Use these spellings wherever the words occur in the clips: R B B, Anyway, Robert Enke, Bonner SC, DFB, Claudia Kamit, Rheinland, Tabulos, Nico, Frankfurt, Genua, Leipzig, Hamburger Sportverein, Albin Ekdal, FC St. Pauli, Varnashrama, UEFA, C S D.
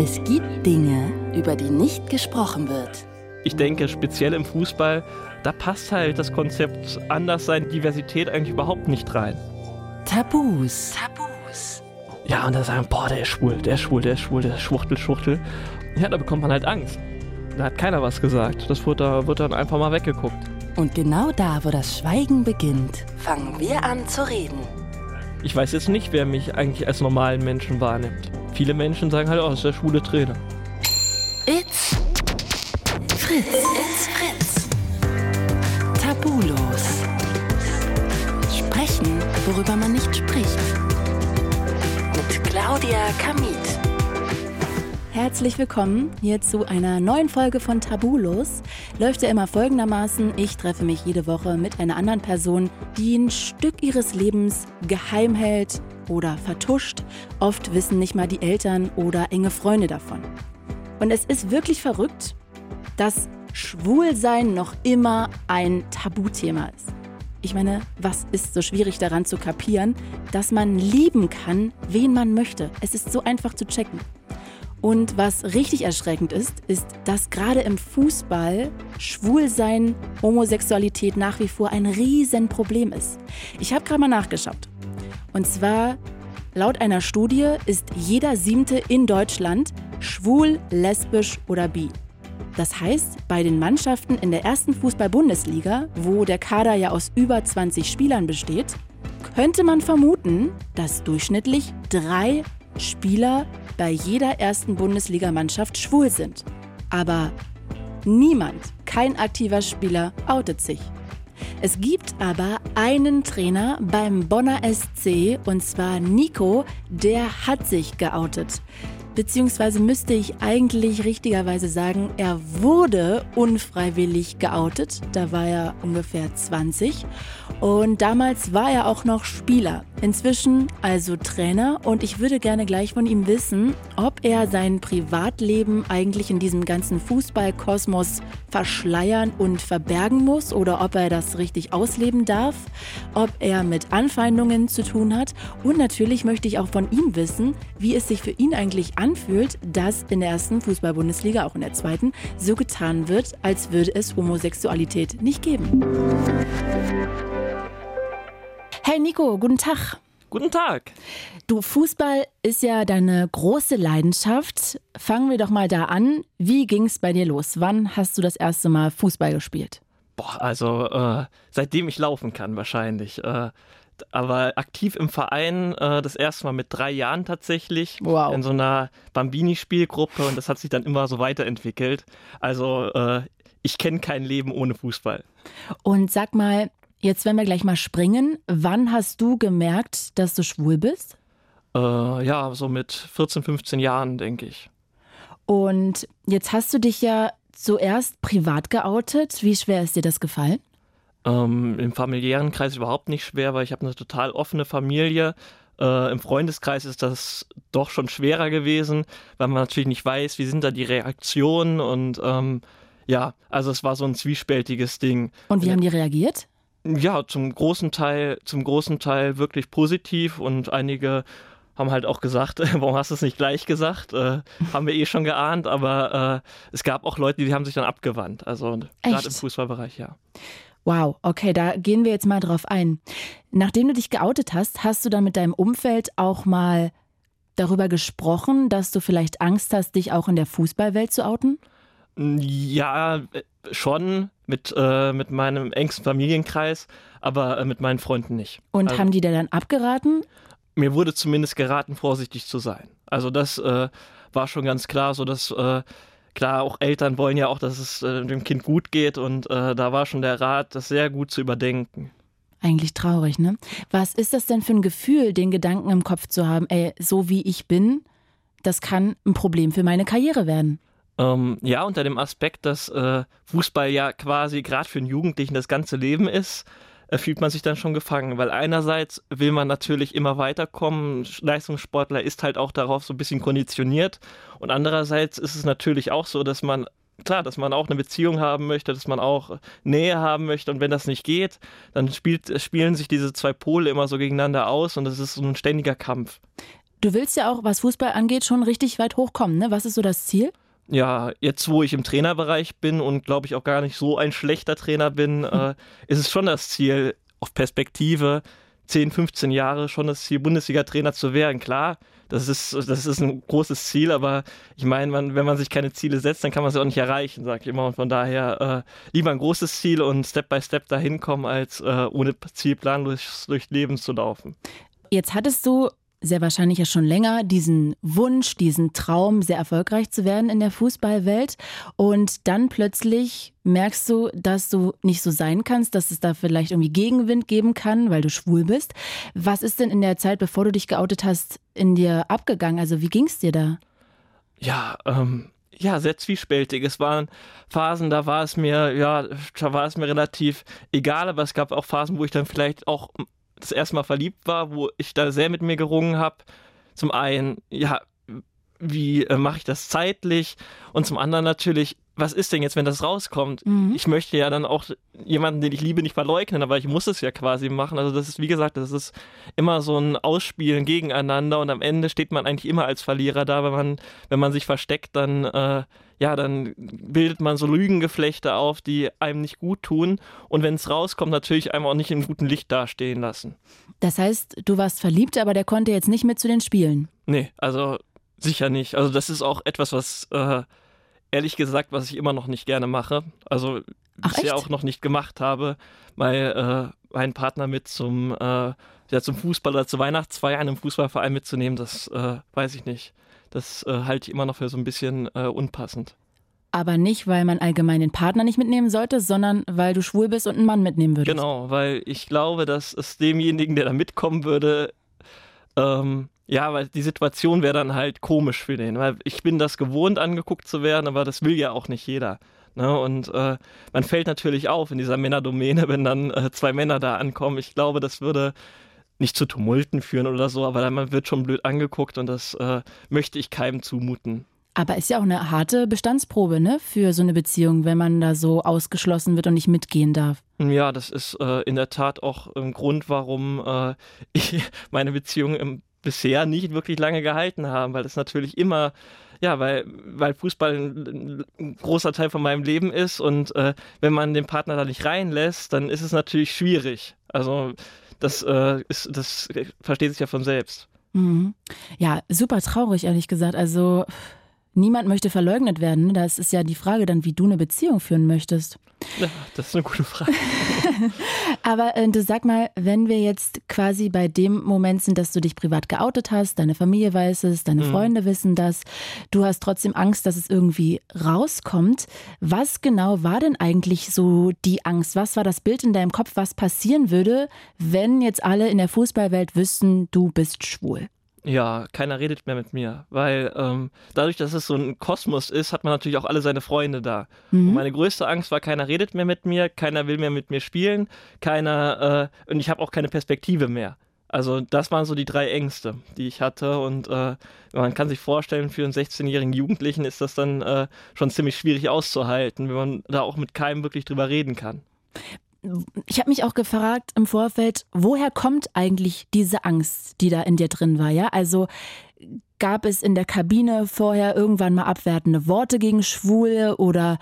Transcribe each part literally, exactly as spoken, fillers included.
Es gibt Dinge, über die nicht gesprochen wird. Ich denke, speziell im Fußball, da passt halt das Konzept Anderssein, Diversität eigentlich überhaupt nicht rein. Tabus. Tabus. Ja, und dann sagen, boah, der ist schwul, der ist schwul, der ist schwul, der ist Schwuchtel, Schwuchtel. Ja, da bekommt man halt Angst. Da hat keiner was gesagt. Das wird, da, wird dann einfach mal weggeguckt. Und genau da, wo das Schweigen beginnt, fangen wir an zu reden. Ich weiß jetzt nicht, wer mich eigentlich als normalen Menschen wahrnimmt. Viele Menschen sagen halt, oh, das ist der schwule Trainer. It's Fritz. It's Fritz. Tabulos. Sprechen, worüber man nicht spricht. Mit Claudia Kamit. Herzlich willkommen hier zu einer neuen Folge von Tabulos. Läuft ja immer folgendermaßen: Ich treffe mich jede Woche mit einer anderen Person, die ein Stück ihres Lebens geheim hält oder vertuscht. Oft wissen nicht mal die Eltern oder enge Freunde davon. Und es ist wirklich verrückt, dass Schwulsein noch immer ein Tabuthema ist. Ich meine, was ist so schwierig daran zu kapieren, dass man lieben kann, wen man möchte? Es ist so einfach zu checken. Und was richtig erschreckend ist, ist, dass gerade im Fußball Schwulsein, Homosexualität nach wie vor ein Riesenproblem ist. Ich habe gerade mal nachgeschaut. Und zwar, laut einer Studie ist jeder Siebte in Deutschland schwul, lesbisch oder bi. Das heißt, bei den Mannschaften in der ersten Fußball-Bundesliga, wo der Kader ja aus über zwanzig Spielern besteht, könnte man vermuten, dass durchschnittlich drei Spieler bei jeder ersten Bundesligamannschaft schwul sind. Aber niemand, kein aktiver Spieler, outet sich. Es gibt aber einen Trainer beim Bonner S C, und zwar Nico, der hat sich geoutet. Beziehungsweise müsste ich eigentlich richtigerweise sagen, er wurde unfreiwillig geoutet. Da war er ungefähr zwanzig und damals war er auch noch Spieler. Inzwischen also Trainer, und ich würde gerne gleich von ihm wissen, ob er sein Privatleben eigentlich in diesem ganzen Fußballkosmos verschleiern und verbergen muss oder ob er das richtig ausleben darf, ob er mit Anfeindungen zu tun hat, und natürlich möchte ich auch von ihm wissen, wie es sich für ihn eigentlich anfühlt, dass in der ersten Fußball-Bundesliga, auch in der zweiten, so getan wird, als würde es Homosexualität nicht geben. Hey Nico, guten Tag. Guten Tag. Du, Fußball ist ja deine große Leidenschaft. Fangen wir doch mal da an. Wie ging's bei dir los? Wann hast du das erste Mal Fußball gespielt? Boah, also äh, seitdem ich laufen kann wahrscheinlich. Äh, aber aktiv im Verein äh, das erste Mal mit drei Jahren tatsächlich. Wow. In so einer Bambini-Spielgruppe, und das hat sich dann immer so weiterentwickelt. Also äh, ich kenne kein Leben ohne Fußball. Und sag mal, jetzt werden wir gleich mal springen. Wann hast du gemerkt, dass du schwul bist? Äh, ja, so mit vierzehn, fünfzehn Jahren, denke ich. Und jetzt hast du dich ja zuerst privat geoutet. Wie schwer ist dir das gefallen? Ähm, im familiären Kreis überhaupt nicht schwer, weil ich habe eine total offene Familie. Äh, im Freundeskreis ist das doch schon schwerer gewesen, weil man natürlich nicht weiß, wie sind da die Reaktionen. Und ähm, ja, also es war so ein zwiespältiges Ding. Und wie haben die reagiert? Ja, zum großen Teil, zum großen Teil wirklich positiv, und einige haben halt auch gesagt, warum hast du es nicht gleich gesagt? Äh, haben wir eh schon geahnt, aber äh, es gab auch Leute, die haben sich dann abgewandt, also gerade im Fußballbereich, ja. Wow, okay, da gehen wir jetzt mal drauf ein. Nachdem du dich geoutet hast, hast du dann mit deinem Umfeld auch mal darüber gesprochen, dass du vielleicht Angst hast, dich auch in der Fußballwelt zu outen? Ja, schon mit, äh, mit meinem engsten Familienkreis, aber äh, mit meinen Freunden nicht. Und also, haben die da dann abgeraten? Mir wurde zumindest geraten, vorsichtig zu sein. Also das äh, war schon ganz klar, so dass äh, klar, auch Eltern wollen ja auch, dass es äh, dem Kind gut geht, und äh, da war schon der Rat, das sehr gut zu überdenken. Eigentlich traurig, ne? Was ist das denn für ein Gefühl, den Gedanken im Kopf zu haben, ey, so wie ich bin, das kann ein Problem für meine Karriere werden? Ähm, ja, unter dem Aspekt, dass äh, Fußball ja quasi gerade für einen Jugendlichen das ganze Leben ist, äh, fühlt man sich dann schon gefangen. Weil einerseits will man natürlich immer weiterkommen, Leistungssportler ist halt auch darauf so ein bisschen konditioniert. Und andererseits ist es natürlich auch so, dass man, klar, dass man auch eine Beziehung haben möchte, dass man auch Nähe haben möchte. Und wenn das nicht geht, dann spielt, spielen sich diese zwei Pole immer so gegeneinander aus, und das ist so ein ständiger Kampf. Du willst ja auch, was Fußball angeht, schon richtig weit hochkommen, ne? Was ist so das Ziel? Ja, jetzt wo ich im Trainerbereich bin und glaube ich auch gar nicht so ein schlechter Trainer bin, äh, ist es schon das Ziel, auf Perspektive zehn, fünfzehn Jahre schon das Ziel, Bundesliga-Trainer zu werden. Klar, das ist, das ist ein großes Ziel, aber ich meine, man, wenn man sich keine Ziele setzt, dann kann man sie auch nicht erreichen, sage ich immer. Und von daher äh, lieber ein großes Ziel und Step by Step dahin kommen, als äh, ohne Ziel planlos durchs Leben zu laufen. Jetzt hattest du sehr wahrscheinlich ja schon länger diesen Wunsch, diesen Traum, sehr erfolgreich zu werden in der Fußballwelt. Und dann plötzlich merkst du, dass du nicht so sein kannst, dass es da vielleicht irgendwie Gegenwind geben kann, weil du schwul bist. Was ist denn in der Zeit, bevor du dich geoutet hast, in dir abgegangen? Also wie ging es dir da? Ja, ähm, ja, sehr zwiespältig. Es waren Phasen, da war es mir, ja, da war es mir relativ egal, aber es gab auch Phasen, wo ich dann vielleicht auch das erste Mal verliebt war, wo ich da sehr mit mir gerungen habe. Zum einen, ja, wie äh, mache ich das zeitlich? Und zum anderen natürlich, was ist denn jetzt, wenn das rauskommt? Mhm. Ich möchte ja dann auch jemanden, den ich liebe, nicht verleugnen, aber ich muss es ja quasi machen. Also das ist, wie gesagt, das ist immer so ein Ausspielen gegeneinander und am Ende steht man eigentlich immer als Verlierer da, wenn man, wenn man sich versteckt, dann äh, ja, dann bildet man so Lügengeflechte auf, die einem nicht gut tun und wenn es rauskommt, natürlich einem auch nicht im guten Licht dastehen lassen. Das heißt, du warst verliebt, aber der konnte jetzt nicht mit zu den Spielen? Nee, also sicher nicht. Also das ist auch etwas, was äh, ehrlich gesagt, was ich immer noch nicht gerne mache. Also Ach, bisher echt? auch noch nicht gemacht habe, weil äh, meinen Partner mit zum, äh, ja, zum Fußball oder zur Weihnachtsfeier in einem Fußballverein mitzunehmen, das äh, weiß ich nicht. Das äh, halte ich immer noch für so ein bisschen äh, unpassend. Aber nicht, weil man allgemein den Partner nicht mitnehmen sollte, sondern weil du schwul bist und einen Mann mitnehmen würdest. Genau, weil ich glaube, dass es demjenigen, der da mitkommen würde, ähm, ja, weil die Situation wäre dann halt komisch für den. Weil ich bin das gewohnt, angeguckt zu werden, aber das will ja auch nicht jeder. Ne? Und äh, man fällt natürlich auf in dieser Männerdomäne, wenn dann äh, zwei Männer da ankommen. Ich glaube, das würde nicht zu Tumulten führen oder so, aber man wird schon blöd angeguckt und das äh, möchte ich keinem zumuten. Aber ist ja auch eine harte Bestandsprobe, ne, für so eine Beziehung, wenn man da so ausgeschlossen wird und nicht mitgehen darf. Ja, das ist äh, in der Tat auch ein Grund, warum äh, ich meine Beziehung im, bisher nicht wirklich lange gehalten habe, weil das natürlich immer, ja, weil, weil Fußball ein, ein großer Teil von meinem Leben ist und äh, wenn man den Partner da nicht reinlässt, dann ist es natürlich schwierig. Also Das, äh, ist, das versteht sich ja von selbst. Mhm. Ja, super traurig, ehrlich gesagt. Also niemand möchte verleugnet werden. Das ist ja die Frage dann, wie du eine Beziehung führen möchtest. Ja, das ist eine gute Frage. Aber äh, du sag mal, wenn wir jetzt quasi bei dem Moment sind, dass du dich privat geoutet hast, deine Familie weiß es, deine mhm. Freunde wissen das, du hast trotzdem Angst, dass es irgendwie rauskommt. Was genau war denn eigentlich so die Angst? Was war das Bild in deinem Kopf, was passieren würde, wenn jetzt alle in der Fußballwelt wüssten, du bist schwul? Ja, keiner redet mehr mit mir, weil ähm, dadurch, dass es so ein Kosmos ist, hat man natürlich auch alle seine Freunde da. Mhm. Und meine größte Angst war, keiner redet mehr mit mir, keiner will mehr mit mir spielen, keiner äh, und ich habe auch keine Perspektive mehr. Also das waren so die drei Ängste, die ich hatte und äh, man kann sich vorstellen, für einen sechzehnjährigen Jugendlichen ist das dann äh, schon ziemlich schwierig auszuhalten, wenn man da auch mit keinem wirklich drüber reden kann. Ich habe mich auch gefragt im Vorfeld, woher kommt eigentlich diese Angst, die da in dir drin war? Ja? Also gab es in der Kabine vorher irgendwann mal abwertende Worte gegen Schwule oder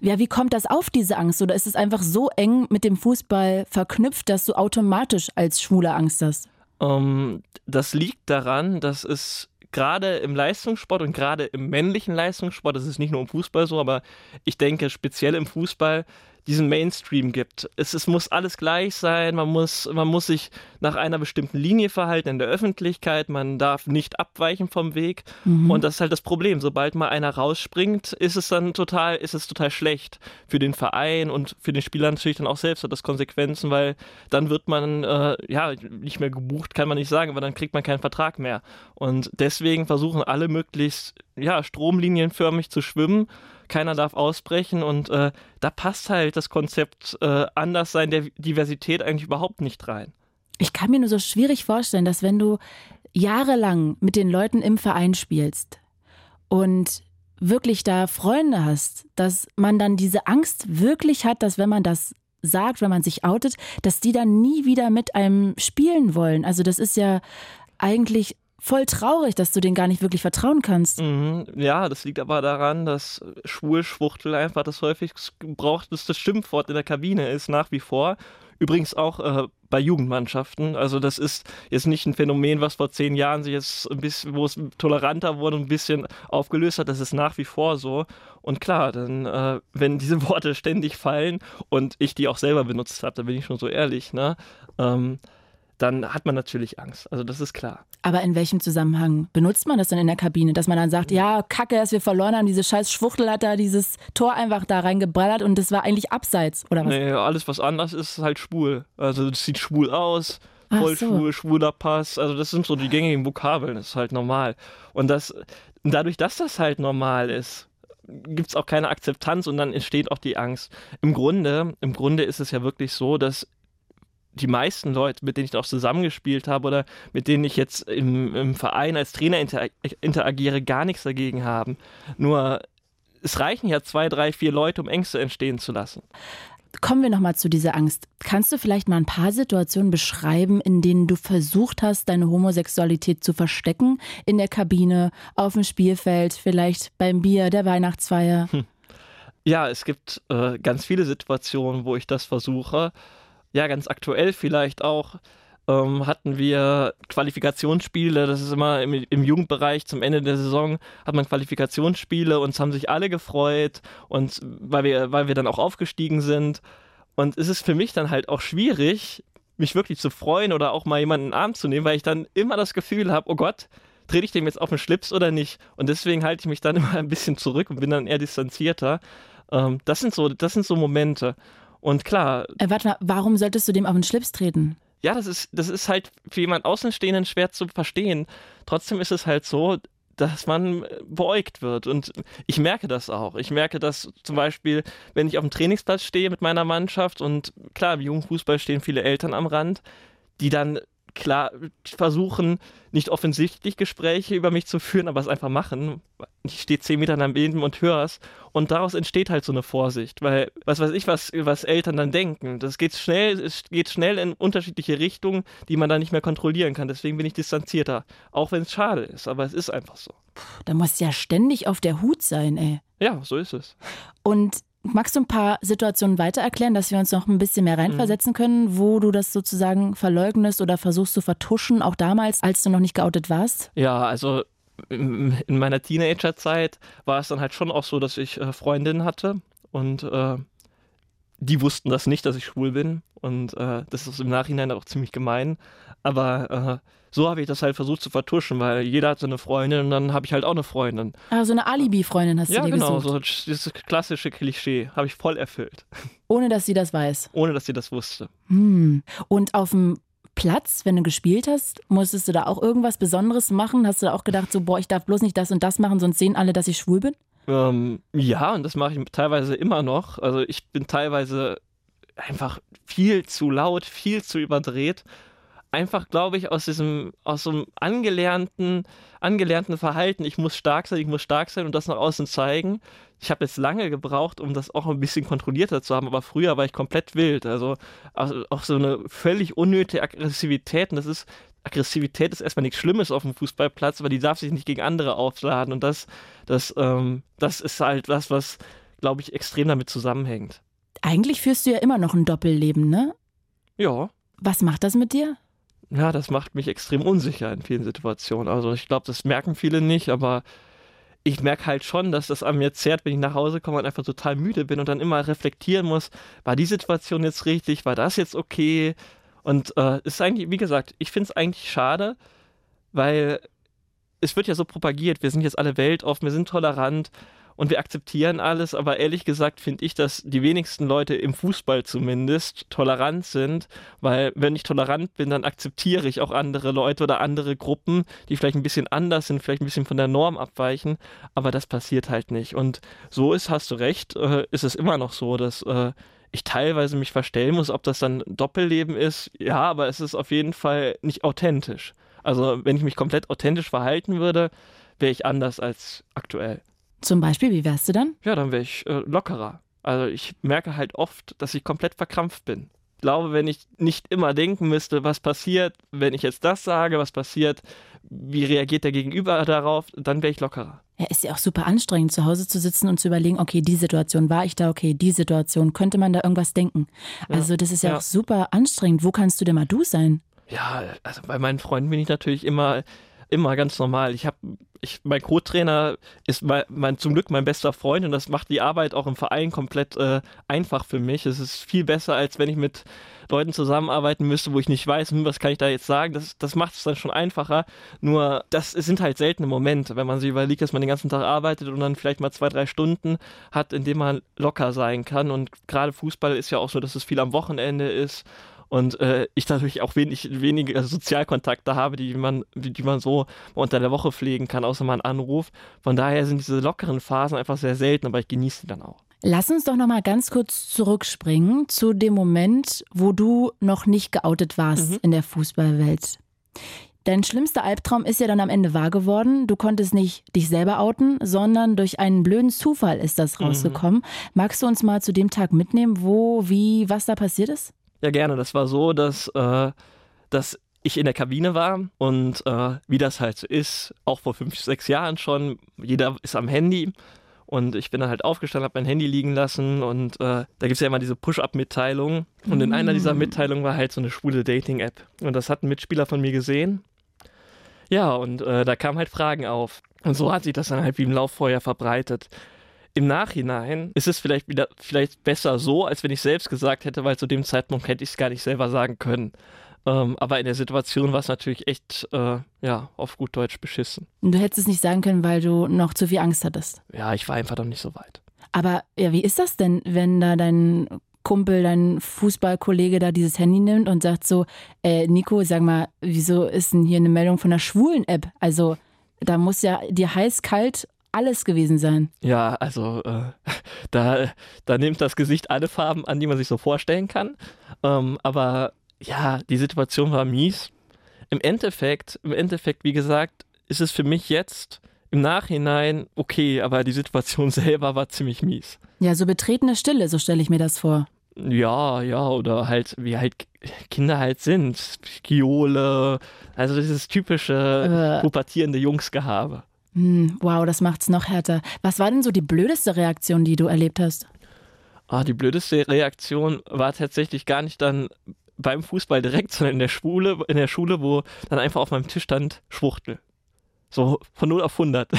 ja, wie kommt das auf, diese Angst? Oder ist es einfach so eng mit dem Fußball verknüpft, dass du automatisch als Schwuler Angst hast? Um, das liegt daran, dass es gerade im Leistungssport und gerade im männlichen Leistungssport, das ist nicht nur im Fußball so, aber ich denke speziell im Fußball, diesen Mainstream gibt. Es, es muss alles gleich sein, man muss, man muss sich nach einer bestimmten Linie verhalten in der Öffentlichkeit, man darf nicht abweichen vom Weg mhm. und das ist halt das Problem. Sobald mal einer rausspringt, ist es dann total, ist es total schlecht für den Verein und für den Spieler natürlich dann auch selbst hat das Konsequenzen, weil dann wird man äh, ja nicht mehr gebucht, kann man nicht sagen, aber dann kriegt man keinen Vertrag mehr und deswegen versuchen alle möglichst ja, stromlinienförmig zu schwimmen. Keiner darf ausbrechen und äh, da passt halt das Konzept äh, Anderssein der Diversität eigentlich überhaupt nicht rein. Ich kann mir nur so schwierig vorstellen, dass wenn du jahrelang mit den Leuten im Verein spielst und wirklich da Freunde hast, dass man dann diese Angst wirklich hat, dass wenn man das sagt, wenn man sich outet, dass die dann nie wieder mit einem spielen wollen. Also das ist ja eigentlich voll traurig, dass du denen gar nicht wirklich vertrauen kannst. Mhm. Ja, das liegt aber daran, dass Schwulschwuchtel einfach das häufig gebrauchteste Schimpfwort in der Kabine ist, nach wie vor. Übrigens auch äh, bei Jugendmannschaften. Also das ist jetzt nicht ein Phänomen, was vor zehn Jahren sich jetzt ein bisschen, wo es toleranter wurde, ein bisschen aufgelöst hat. Das ist nach wie vor so. Und klar, dann, äh, wenn diese Worte ständig fallen und ich die auch selber benutzt habe, da bin ich schon so ehrlich, ne? Ähm, dann hat man natürlich Angst. Also das ist klar. Aber in welchem Zusammenhang benutzt man das denn in der Kabine? Dass man dann sagt, ja, Kacke, dass wir verloren haben, diese scheiß Schwuchtel hat da dieses Tor einfach da reingeballert und das war eigentlich abseits, oder was? Nee, alles was anders ist, ist halt schwul. Also das sieht schwul aus, voll so. Schwul, schwuler Pass. Also das sind so die gängigen Vokabeln, das ist halt normal. Und das, dadurch, dass das halt normal ist, gibt es auch keine Akzeptanz und dann entsteht auch die Angst. Im Grunde, im Grunde ist es ja wirklich so, dass die meisten Leute, mit denen ich auch zusammengespielt habe oder mit denen ich jetzt im, im Verein als Trainer inter, interagiere, gar nichts dagegen haben. Nur es reichen ja zwei, drei, vier Leute, um Ängste entstehen zu lassen. Kommen wir nochmal zu dieser Angst. Kannst du vielleicht mal ein paar Situationen beschreiben, in denen du versucht hast, deine Homosexualität zu verstecken? In der Kabine, auf dem Spielfeld, vielleicht beim Bier, der Weihnachtsfeier? Hm. Ja, es gibt äh, ganz viele Situationen, wo ich das versuche. Ja, ganz aktuell vielleicht auch, ähm, hatten wir Qualifikationsspiele, das ist immer im, im Jugendbereich zum Ende der Saison, hat man Qualifikationsspiele und es haben sich alle gefreut, und weil wir, weil wir dann auch aufgestiegen sind. Und es ist für mich dann halt auch schwierig, mich wirklich zu freuen oder auch mal jemanden in den Arm zu nehmen, weil ich dann immer das Gefühl habe, oh Gott, trete ich dem jetzt auf den Schlips oder nicht? Und deswegen halte ich mich dann immer ein bisschen zurück und bin dann eher distanzierter. Ähm, das sind so, das sind so Momente. Und klar. Äh, warte mal, warum solltest du dem auf den Schlips treten? Ja, das ist, das ist halt für jemand Außenstehenden schwer zu verstehen. Trotzdem ist es halt so, dass man beäugt wird. Und ich merke das auch. Ich merke das zum Beispiel, wenn ich auf dem Trainingsplatz stehe mit meiner Mannschaft und klar, im Jugendfußball stehen viele Eltern am Rand, die dann klar versuchen, nicht offensichtlich Gespräche über mich zu führen, aber es einfach machen. Ich stehe zehn Meter daneben und höre es. Und daraus entsteht halt so eine Vorsicht, weil was weiß ich, was, was Eltern dann denken. Das geht schnell, es geht schnell in unterschiedliche Richtungen, die man dann nicht mehr kontrollieren kann. Deswegen bin ich distanzierter, auch wenn es schade ist, aber es ist einfach so. Da musst du ja ständig auf der Hut sein, ey. Ja, so ist es. Und magst du ein paar Situationen weiter erklären, dass wir uns noch ein bisschen mehr reinversetzen können, wo du das sozusagen verleugnest oder versuchst zu vertuschen, auch damals, als du noch nicht geoutet warst? Ja, also in meiner Teenagerzeit war es dann halt schon auch so, dass ich äh, Freundinnen hatte und äh, die wussten das nicht, dass ich schwul bin, und äh, das ist im Nachhinein auch ziemlich gemein, aber äh, so habe ich das halt versucht zu vertuschen, weil jeder hat so eine Freundin und dann habe ich halt auch eine Freundin. Ah, so eine Alibi-Freundin hast du ja, dir genau, gesucht. Ja, genau, so dieses klassische Klischee habe ich voll erfüllt. Ohne, dass sie das weiß? Ohne, dass sie das wusste. Hm. Und auf dem Platz, wenn du gespielt hast, musstest du da auch irgendwas Besonderes machen? Hast du da auch gedacht, so boah, ich darf bloß nicht das und das machen, sonst sehen alle, dass ich schwul bin? Ähm, ja, und das mache ich teilweise immer noch. Also ich bin teilweise einfach viel zu laut, viel zu überdreht. Einfach, glaube ich, aus diesem, aus so einem angelernten, angelernten Verhalten, ich muss stark sein, ich muss stark sein und das nach außen zeigen. Ich habe jetzt lange gebraucht, um das auch ein bisschen kontrollierter zu haben, aber früher war ich komplett wild. Also auch so eine völlig unnötige Aggressivität. Und das ist, Aggressivität ist erstmal nichts Schlimmes auf dem Fußballplatz, aber die darf sich nicht gegen andere aufladen. Und das, das, ähm, das ist halt was, was, glaube ich, extrem damit zusammenhängt. Eigentlich führst du ja immer noch ein Doppelleben, ne? Ja. Was macht das mit dir? Ja, das macht mich extrem unsicher in vielen Situationen. Also ich glaube, das merken viele nicht, aber ich merke halt schon, dass das an mir zehrt, wenn ich nach Hause komme und einfach total müde bin und dann immer reflektieren muss, war die Situation jetzt richtig, war das jetzt okay? Und äh, ist eigentlich, wie gesagt, ich finde es eigentlich schade, weil es wird ja so propagiert, wir sind jetzt alle weltoffen, wir sind tolerant und wir akzeptieren alles, aber ehrlich gesagt finde ich, dass die wenigsten Leute im Fußball zumindest tolerant sind, weil wenn ich tolerant bin, dann akzeptiere ich auch andere Leute oder andere Gruppen, die vielleicht ein bisschen anders sind, vielleicht ein bisschen von der Norm abweichen, aber das passiert halt nicht. Und so ist, hast du recht, äh, ist es immer noch so, dass äh, ich teilweise mich verstellen muss, ob das dann ein Doppelleben ist. Ja, aber es ist auf jeden Fall nicht authentisch. Also wenn ich mich komplett authentisch verhalten würde, wäre ich anders als aktuell. Zum Beispiel, wie wärst du dann? Ja, dann wäre ich äh, lockerer. Also ich merke halt oft, dass ich komplett verkrampft bin. Ich glaube, wenn ich nicht immer denken müsste, was passiert, wenn ich jetzt das sage, was passiert, wie reagiert der Gegenüber darauf, dann wäre ich lockerer. Ja, ist ja auch super anstrengend, zu Hause zu sitzen und zu überlegen, okay, die Situation, war ich da, okay, die Situation, könnte man da irgendwas denken? Also ja, das ist ja, ja auch super anstrengend. Wo kannst du denn mal du sein? Ja, also bei meinen Freunden bin ich natürlich immer, immer ganz normal. Ich habe, ich, mein Co-Trainer ist mein, mein, zum Glück mein bester Freund und das macht die Arbeit auch im Verein komplett äh, einfach für mich. Es ist viel besser, als wenn ich mit Leuten zusammenarbeiten müsste, wo ich nicht weiß, was kann ich da jetzt sagen. Das, das macht es dann schon einfacher. Nur, das sind halt seltene Momente, wenn man sich überlegt, dass man den ganzen Tag arbeitet und dann vielleicht mal zwei, drei Stunden hat, in denen man locker sein kann. Und gerade Fußball ist ja auch so, dass es viel am Wochenende ist und äh, ich natürlich auch wenig, wenige Sozialkontakte habe, die man, die man so unter der Woche pflegen kann, außer mal einen Anruf. Von daher sind diese lockeren Phasen einfach sehr selten, aber ich genieße sie dann auch. Lass uns doch noch mal ganz kurz zurückspringen zu dem Moment, wo du noch nicht geoutet warst mhm. in der Fußballwelt. Dein schlimmster Albtraum ist ja dann am Ende wahr geworden. Du konntest nicht dich selber outen, sondern durch einen blöden Zufall ist das rausgekommen. Mhm. Magst du uns mal zu dem Tag mitnehmen, wo, wie, was da passiert ist? Ja, gerne. Das war so, dass, äh, dass ich in der Kabine war und äh, wie das halt so ist, auch vor fünf, sechs Jahren schon, jeder ist am Handy. Und ich bin dann halt aufgestanden, habe mein Handy liegen lassen und äh, da gibt es ja immer diese Push-Up-Mitteilungen. Und in einer dieser Mitteilungen war halt so eine schwule Dating-App. Und das hat ein Mitspieler von mir gesehen. Ja, und äh, da kamen halt Fragen auf. Und so hat sich das dann halt wie im Lauffeuer verbreitet. Im Nachhinein ist es vielleicht wieder vielleicht besser so, als wenn ich selbst gesagt hätte, weil zu dem Zeitpunkt hätte ich es gar nicht selber sagen können. Ähm, aber in der Situation war es natürlich echt, äh, ja, auf gut Deutsch beschissen. Und du hättest es nicht sagen können, weil du noch zu viel Angst hattest? Ja, ich war einfach noch nicht so weit. Aber ja, wie ist das denn, wenn da dein Kumpel, dein Fußballkollege da dieses Handy nimmt und sagt so, äh, Nico, sag mal, wieso ist denn hier eine Meldung von einer schwulen App? Also da muss ja dir heiß, kalt alles gewesen sein. Ja, also äh, da, da nimmt das Gesicht alle Farben an, die man sich so vorstellen kann. Ähm, aber ja, die Situation war mies. Im Endeffekt, im Endeffekt, wie gesagt, ist es für mich jetzt im Nachhinein okay, aber die Situation selber war ziemlich mies. Ja, so betretene Stille, so stelle ich mir das vor. Ja, ja, oder halt, wie halt Kinder halt sind. Kiole, also dieses typische äh. pubertierende Jungsgehabe. Hm, wow, das macht's noch härter. Was war denn so die blödeste Reaktion, die du erlebt hast? Ah, die blödeste Reaktion war tatsächlich gar nicht dann beim Fußball direkt, sondern in der Schule, in der Schule, wo dann einfach auf meinem Tisch stand Schwuchtel. So von null auf hundert.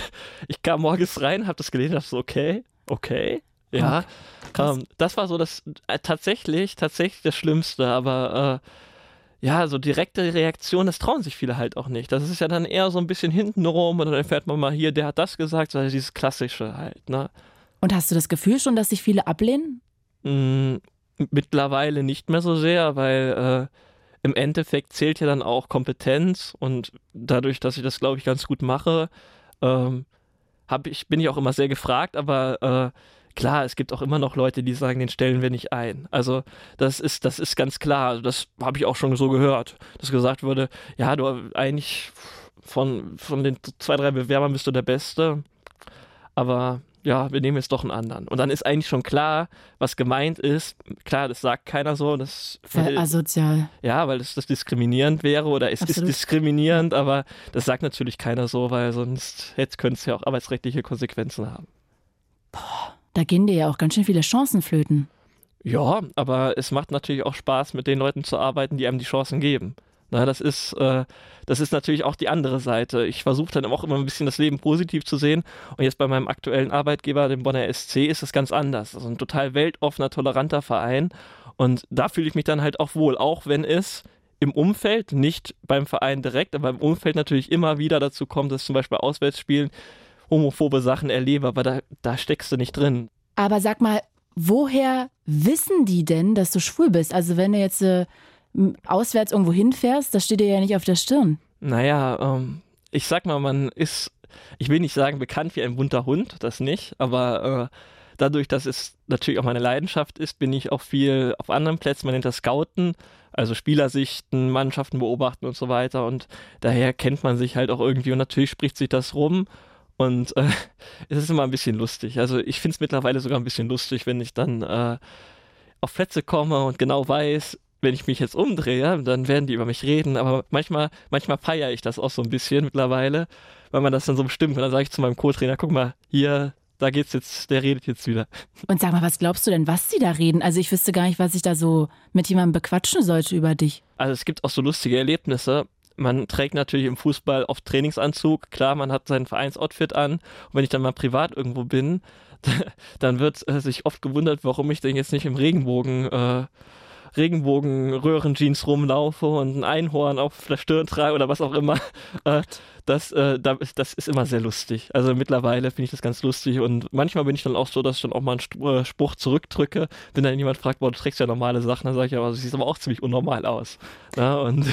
Ich kam morgens rein, hab das gelesen, dachte so, okay, okay, ja. Okay. Um, das war so das äh, tatsächlich, tatsächlich das Schlimmste, aber äh, ja, so direkte Reaktion, das trauen sich viele halt auch nicht. Das ist ja dann eher so ein bisschen hintenrum und dann erfährt man mal hier, der hat das gesagt, so dieses Klassische halt, ne? Und hast du das Gefühl schon, dass sich viele ablehnen? Mm. Mittlerweile nicht mehr so sehr, weil äh, im Endeffekt zählt ja dann auch Kompetenz und dadurch, dass ich das, glaube ich, ganz gut mache, ähm, hab ich, bin ich auch immer sehr gefragt, aber äh, klar, es gibt auch immer noch Leute, die sagen, den stellen wir nicht ein. Also das ist, das ist ganz klar, das habe ich auch schon so gehört, dass gesagt wurde, ja, du eigentlich von, von den zwei, drei Bewerbern bist du der Beste, aber ja, wir nehmen jetzt doch einen anderen. Und dann ist eigentlich schon klar, was gemeint ist. Klar, das sagt keiner so. Das, weil, asozial. Ja, weil das, das diskriminierend wäre oder es Absolut. Ist diskriminierend, aber das sagt natürlich keiner so, weil sonst könnte es ja auch arbeitsrechtliche Konsequenzen haben. Boah, da gehen dir ja auch ganz schön viele Chancen flöten. Ja, aber es macht natürlich auch Spaß, mit den Leuten zu arbeiten, die einem die Chancen geben. Na, das ist, äh, das ist natürlich auch die andere Seite. Ich versuche dann auch immer ein bisschen das Leben positiv zu sehen. Und jetzt bei meinem aktuellen Arbeitgeber, dem Bonner S C, ist das ganz anders. Also ein total weltoffener, toleranter Verein. Und da fühle ich mich dann halt auch wohl, auch wenn es im Umfeld, nicht beim Verein direkt, aber im Umfeld natürlich immer wieder dazu kommt, dass zum Beispiel bei Auswärtsspielen homophobe Sachen erlebe. Aber da, da steckst du nicht drin. Aber sag mal, woher wissen die denn, dass du schwul bist? Also wenn du jetzt Äh auswärts irgendwo hinfährst, das steht dir ja nicht auf der Stirn. Naja, ähm, ich sag mal, man ist, ich will nicht sagen bekannt wie ein bunter Hund, das nicht, aber äh, dadurch, dass es natürlich auch meine Leidenschaft ist, bin ich auch viel auf anderen Plätzen, man nennt das Scouten, also Spielersichten, Mannschaften beobachten und so weiter und daher kennt man sich halt auch irgendwie und natürlich spricht sich das rum. Und äh, es ist immer ein bisschen lustig, also ich find's mittlerweile sogar ein bisschen lustig, wenn ich dann äh, auf Plätze komme und genau weiß, wenn ich mich jetzt umdrehe, dann werden die über mich reden, aber manchmal, manchmal feiere ich das auch so ein bisschen mittlerweile, weil man das dann so bestimmt. Und dann sage ich zu meinem Co-Trainer, guck mal, hier, da geht's jetzt, der redet jetzt wieder. Und sag mal, was glaubst du denn, was sie da reden? Also ich wüsste gar nicht, was ich da so mit jemandem bequatschen sollte über dich. Also es gibt auch so lustige Erlebnisse. Man trägt natürlich im Fußball oft Trainingsanzug. Klar, man hat seinen Vereinsoutfit an. Und wenn ich dann mal privat irgendwo bin, dann wird äh, sich oft gewundert, warum ich denn jetzt nicht im Regenbogen, äh, Regenbogen-Röhren-Jeans rumlaufe und ein Einhorn auf der Stirn trage oder was auch immer. Äh, das, äh, das ist immer sehr lustig. Also mittlerweile finde ich das ganz lustig. Und manchmal bin ich dann auch so, dass ich dann auch mal einen Spruch zurückdrücke. Wenn dann jemand fragt, boah, du trägst ja normale Sachen, dann sage ich, ja, aber du siehst aber auch ziemlich unnormal aus. Ja, und,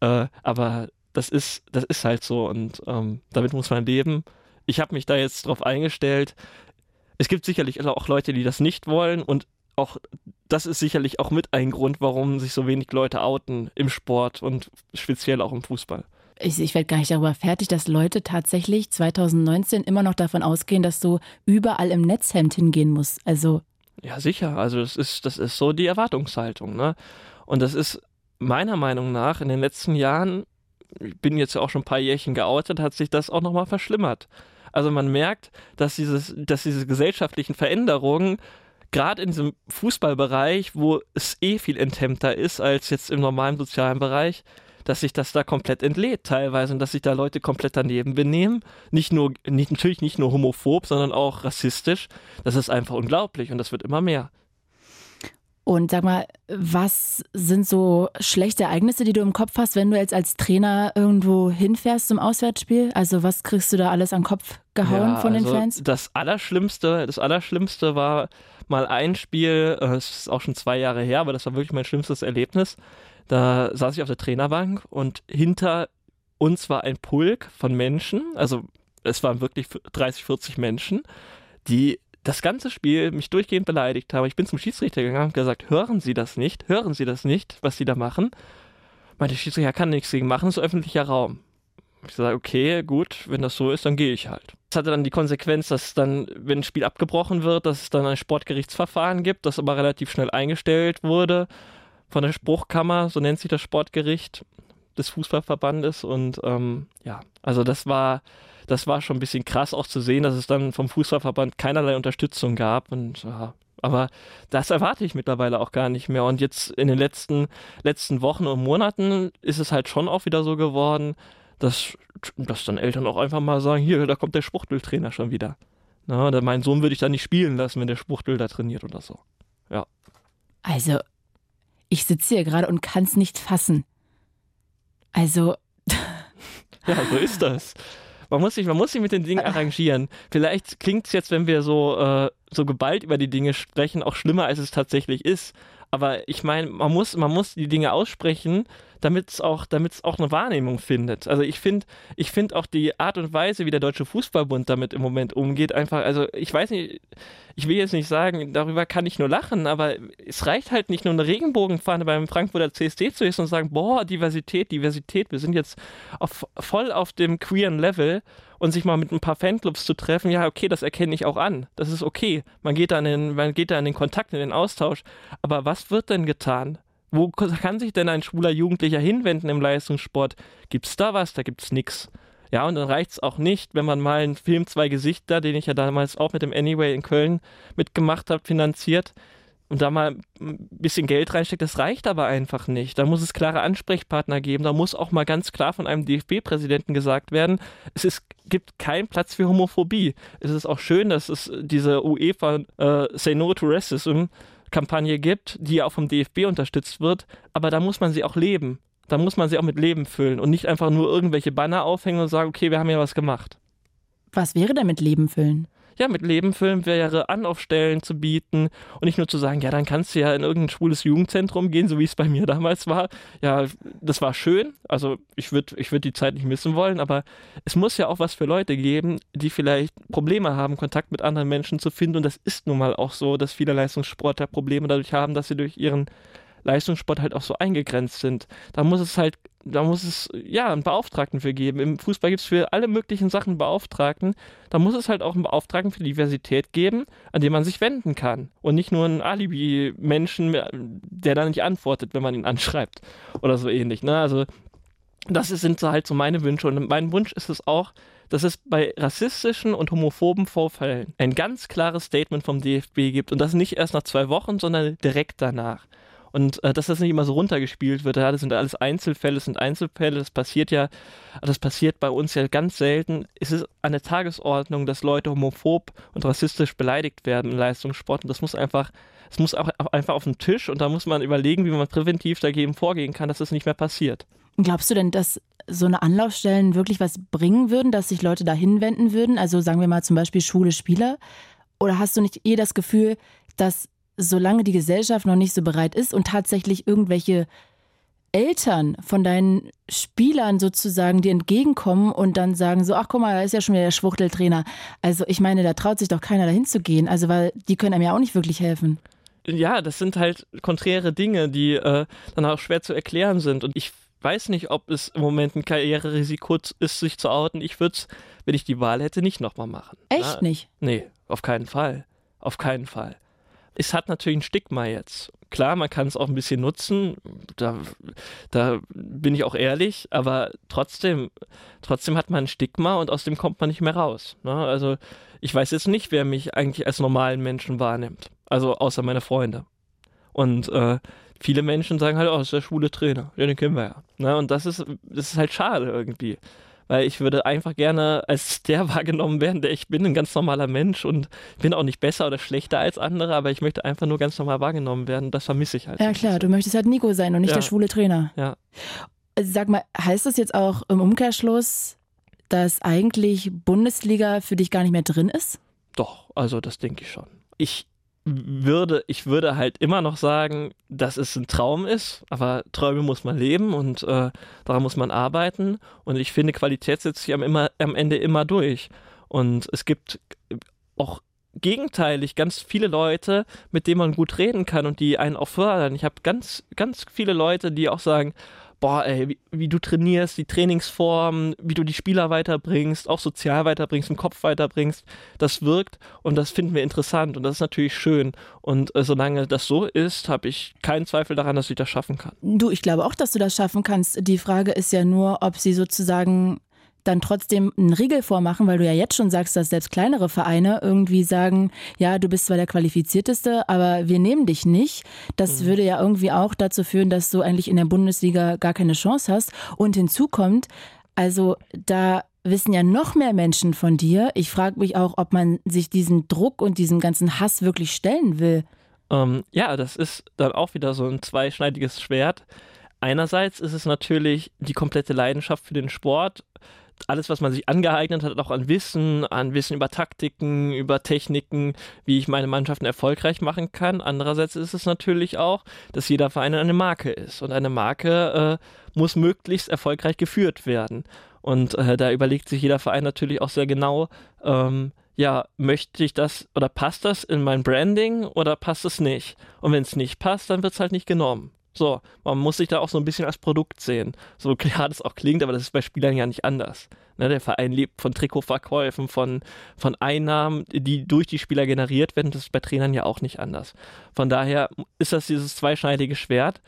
äh, aber das ist, das ist halt so und ähm, damit muss man leben. Ich habe mich da jetzt drauf eingestellt. Es gibt sicherlich auch Leute, die das nicht wollen und auch das ist sicherlich auch mit ein Grund, warum sich so wenig Leute outen im Sport und speziell auch im Fußball. Ich, ich werde gar nicht darüber fertig, dass Leute tatsächlich zwanzig neunzehn immer noch davon ausgehen, dass du überall im Netzhemd hingehen musst. Also ja, sicher. Also das ist, das ist so die Erwartungshaltung, ne? Und das ist meiner Meinung nach in den letzten Jahren, ich bin jetzt ja auch schon ein paar Jährchen geoutet, hat sich das auch nochmal verschlimmert. Also man merkt, dass, dieses, dass diese gesellschaftlichen Veränderungen, gerade in diesem Fußballbereich, wo es eh viel enthemmter ist als jetzt im normalen sozialen Bereich, dass sich das da komplett entlädt teilweise und dass sich da Leute komplett daneben benehmen. Nicht nur, nicht, natürlich nicht nur homophob, sondern auch rassistisch. Das ist einfach unglaublich und das wird immer mehr. Und sag mal, was sind so schlechte Ereignisse, die du im Kopf hast, wenn du jetzt als Trainer irgendwo hinfährst zum Auswärtsspiel? Also was kriegst du da alles an den Kopf gehauen ja, von den also Fans? Das Allerschlimmste, das Allerschlimmste war mal ein Spiel, das ist auch schon zwei Jahre her, aber das war wirklich mein schlimmstes Erlebnis. Da saß ich auf der Trainerbank und hinter uns war ein Pulk von Menschen, also es waren wirklich dreißig, vierzig Menschen, die das ganze Spiel mich durchgehend beleidigt haben. Ich bin zum Schiedsrichter gegangen und gesagt, hören Sie das nicht, hören Sie das nicht, was Sie da machen. Meinte, Schiedsrichter kann nichts gegen machen, das ist öffentlicher Raum. Ich sage, okay, gut, wenn das so ist, dann gehe ich halt. Das hatte dann die Konsequenz, dass dann, wenn ein Spiel abgebrochen wird, dass es dann ein Sportgerichtsverfahren gibt, das aber relativ schnell eingestellt wurde von der Spruchkammer, so nennt sich das Sportgericht des Fußballverbandes. Und ähm, ja, also das war... Das war schon ein bisschen krass auch zu sehen, dass es dann vom Fußballverband keinerlei Unterstützung gab. Und, ja, aber das erwarte ich mittlerweile auch gar nicht mehr. Und jetzt in den letzten, letzten Wochen und Monaten ist es halt schon auch wieder so geworden, dass, dass dann Eltern auch einfach mal sagen, hier, da kommt der Spuchteltrainer schon wieder. Na, meinen Sohn würde ich da nicht spielen lassen, wenn der Spuchtel da trainiert oder so. Ja. Also, ich sitze hier gerade und kann es nicht fassen. Also. Ja, so ist das. Man muss sich, man muss sich mit den Dingen arrangieren. Vielleicht klingt es jetzt, wenn wir so, äh, so geballt über die Dinge sprechen, auch schlimmer, als es tatsächlich ist. Aber ich meine, man muss, man muss die Dinge aussprechen, damit es auch, damit's auch eine Wahrnehmung findet. Also ich finde ich find auch die Art und Weise, wie der Deutsche Fußballbund damit im Moment umgeht, einfach, also ich weiß nicht, ich will jetzt nicht sagen, darüber kann ich nur lachen, aber es reicht halt nicht nur eine Regenbogenfahne beim Frankfurter C S D zu hissen und sagen, boah, Diversität, Diversität, wir sind jetzt auf, voll auf dem queeren Level und sich mal mit ein paar Fanclubs zu treffen, ja okay, das erkenne ich auch an, das ist okay, man geht da in den, man geht da in den Kontakt, in den Austausch, aber was wird denn getan? Wo kann sich denn ein schwuler Jugendlicher hinwenden im Leistungssport? Gibt's da was? Da gibt's nix. Ja, und dann reicht's auch nicht, wenn man mal einen Film Zwei Gesichter, den ich ja damals auch mit dem Anyway in Köln mitgemacht habe, finanziert und da mal ein bisschen Geld reinsteckt, das reicht aber einfach nicht. Da muss es klare Ansprechpartner geben, da muss auch mal ganz klar von einem D F B-Präsidenten gesagt werden, es ist, gibt keinen Platz für Homophobie. Es ist auch schön, dass es diese UEFA äh, Say No to Racism Kampagne gibt, die ja auch vom D F B unterstützt wird, aber da muss man sie auch leben. Da muss man sie auch mit Leben füllen und nicht einfach nur irgendwelche Banner aufhängen und sagen, okay, wir haben ja was gemacht. Was wäre denn mit Leben füllen? Ja, mit Leben füllen wäre Anlaufstellen zu bieten und nicht nur zu sagen, ja, dann kannst du ja in irgendein schwules Jugendzentrum gehen, so wie es bei mir damals war. Ja, das war schön, also ich würde ich würd die Zeit nicht missen wollen, aber es muss ja auch was für Leute geben, die vielleicht Probleme haben, Kontakt mit anderen Menschen zu finden und das ist nun mal auch so, dass viele Leistungssportler Probleme dadurch haben, dass sie durch ihren Leistungssport halt auch so eingegrenzt sind. Da muss es halt, da muss es ja einen Beauftragten für geben. Im Fußball gibt es für alle möglichen Sachen einen Beauftragten. Da muss es halt auch einen Beauftragten für Diversität geben, an den man sich wenden kann. Und nicht nur einen Alibi-Menschen, der dann nicht antwortet, wenn man ihn anschreibt oder so ähnlich. Ne? Also das sind so halt so meine Wünsche. Und mein Wunsch ist es auch, dass es bei rassistischen und homophoben Vorfällen ein ganz klares Statement vom D F B gibt. Und das nicht erst nach zwei Wochen, sondern direkt danach. Und äh, dass das nicht immer so runtergespielt wird, ja, das sind alles Einzelfälle, das sind Einzelfälle, das passiert ja, das passiert bei uns ja ganz selten. Es ist an der Tagesordnung, dass Leute homophob und rassistisch beleidigt werden im Leistungssport. Und das muss einfach, es muss auch einfach auf den Tisch, und da muss man überlegen, wie man präventiv dagegen vorgehen kann, dass das nicht mehr passiert. Glaubst du denn, dass so eine Anlaufstellen wirklich was bringen würden, dass sich Leute da hinwenden würden? Also sagen wir mal zum Beispiel schwule Spieler? Oder hast du nicht eh das Gefühl, dass solange die Gesellschaft noch nicht so bereit ist und tatsächlich irgendwelche Eltern von deinen Spielern sozusagen dir entgegenkommen und dann sagen so, ach guck mal, da ist ja schon wieder der Schwuchteltrainer. Also ich meine, da traut sich doch keiner dahin zu gehen. Also weil die können einem ja auch nicht wirklich helfen. Ja, das sind halt konträre Dinge, die äh, dann auch schwer zu erklären sind. Und ich Ich weiß nicht, ob es im Moment ein Karriererisiko ist, sich zu outen. Ich würde es, wenn ich die Wahl hätte, nicht nochmal machen. Echt Na, nicht? Nee, auf keinen Fall. Auf keinen Fall. Es hat natürlich ein Stigma jetzt. Klar, man kann es auch ein bisschen nutzen, da, da bin ich auch ehrlich, aber trotzdem, trotzdem hat man ein Stigma und aus dem kommt man nicht mehr raus. Na, also ich weiß jetzt nicht, wer mich eigentlich als normalen Menschen wahrnimmt, also außer meine Freunde. Und äh, viele Menschen sagen halt, oh, das ist der schwule Trainer, ja, den kennen wir ja. Na, und das ist, das ist halt schade irgendwie, weil ich würde einfach gerne als der wahrgenommen werden, der ich bin, ein ganz normaler Mensch, und bin auch nicht besser oder schlechter als andere, aber ich möchte einfach nur ganz normal wahrgenommen werden, das vermisse ich halt. Ja klar, du möchtest halt Nico sein und nicht ja. der schwule Trainer. Ja. Sag mal, heißt das jetzt auch im Umkehrschluss, dass eigentlich Bundesliga für dich gar nicht mehr drin ist? Doch, also das denke ich schon. Ich würde, ich würde halt immer noch sagen, dass es ein Traum ist, aber Träume muss man leben und äh, daran muss man arbeiten, und ich finde, Qualität setzt sich am, immer, am Ende immer durch, und es gibt auch gegenteilig ganz viele Leute, mit denen man gut reden kann und die einen auch fördern. Ich habe ganz, ganz viele Leute, die auch sagen, boah ey, wie, wie du trainierst, die Trainingsformen, wie du die Spieler weiterbringst, auch sozial weiterbringst, im Kopf weiterbringst, das wirkt, und das finden wir interessant, und das ist natürlich schön, und äh, solange das so ist, habe ich keinen Zweifel daran, dass ich das schaffen kann. Du, ich glaube auch, dass du das schaffen kannst. Die Frage ist ja nur, ob sie sozusagen dann trotzdem einen Riegel vormachen, weil du ja jetzt schon sagst, dass selbst kleinere Vereine irgendwie sagen, ja, du bist zwar der Qualifizierteste, aber wir nehmen dich nicht. Das mhm. würde ja irgendwie auch dazu führen, dass du eigentlich in der Bundesliga gar keine Chance hast. Und hinzu kommt, also da wissen ja noch mehr Menschen von dir. Ich frage mich auch, ob man sich diesem Druck und diesem ganzen Hass wirklich stellen will. Ähm, ja, das ist dann auch wieder so ein zweischneidiges Schwert. Einerseits ist es natürlich die komplette Leidenschaft für den Sport, alles, was man sich angeeignet hat, auch an Wissen, an Wissen über Taktiken, über Techniken, wie ich meine Mannschaften erfolgreich machen kann. Andererseits ist es natürlich auch, dass jeder Verein eine Marke ist. Und eine Marke äh, muss möglichst erfolgreich geführt werden. Und äh, da überlegt sich jeder Verein natürlich auch sehr genau, ähm, ja, möchte ich das oder passt das in mein Branding oder passt es nicht? Und wenn es nicht passt, dann wird es halt nicht genommen. So, man muss sich da auch so ein bisschen als Produkt sehen. So klar das auch klingt, aber das ist bei Spielern ja nicht anders. Ne, der Verein lebt von Trikotverkäufen, von, von Einnahmen, die durch die Spieler generiert werden. Das ist bei Trainern ja auch nicht anders. Von daher ist das dieses zweischneidige Schwert.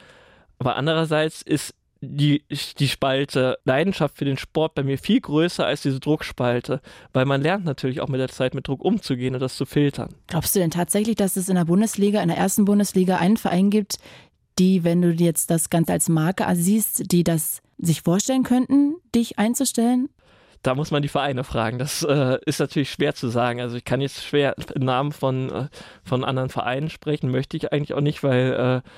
Aber andererseits ist die, die Spalte Leidenschaft für den Sport bei mir viel größer als diese Druckspalte, weil man lernt natürlich auch mit der Zeit mit Druck umzugehen und das zu filtern. Glaubst du denn tatsächlich, dass es in der Bundesliga, in der ersten Bundesliga einen Verein gibt, die, wenn du jetzt das Ganze als Marke siehst, die das sich vorstellen könnten, dich einzustellen? Da muss man die Vereine fragen. Das äh, ist natürlich schwer zu sagen. Also ich kann jetzt schwer im Namen von, von anderen Vereinen sprechen, möchte ich eigentlich auch nicht, weil, äh,